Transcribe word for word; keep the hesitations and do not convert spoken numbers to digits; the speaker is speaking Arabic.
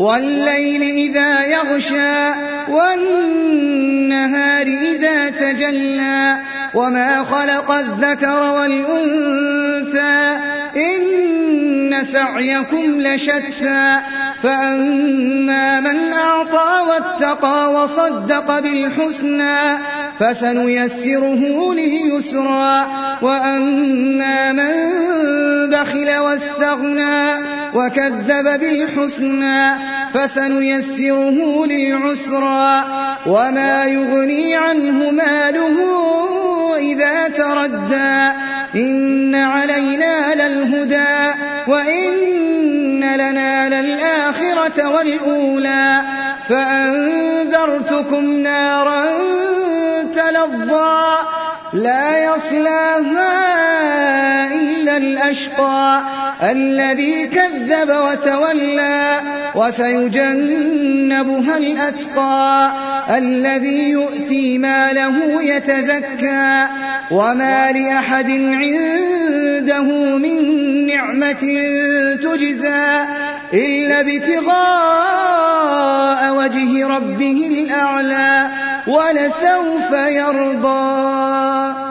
والليل إذا يغشى والنهار إذا تجلى وما خلق الذكر والأنثى إن سعيكم لشتى فأما من أعطى واتقى وصدق بالحسنى فسنيسره لليسرى وأما من بخل واستغنى وكذب بالحسنى فسنيسره للعسرى وما يغني عنه ماله إذا تردى إن علينا للهدى وإن لنا للآخرة والأولى فأنذرتكم نارا تلظى لا يصلاها إلا الأشقى الذي كذب وتولى وسيجنبها الأتقى الذي يؤتي ماله يتزكى وما لأحد عنده من نعمة تجزى إلا ابتغاء وجه ربه الأعلى ولسوف يرضى.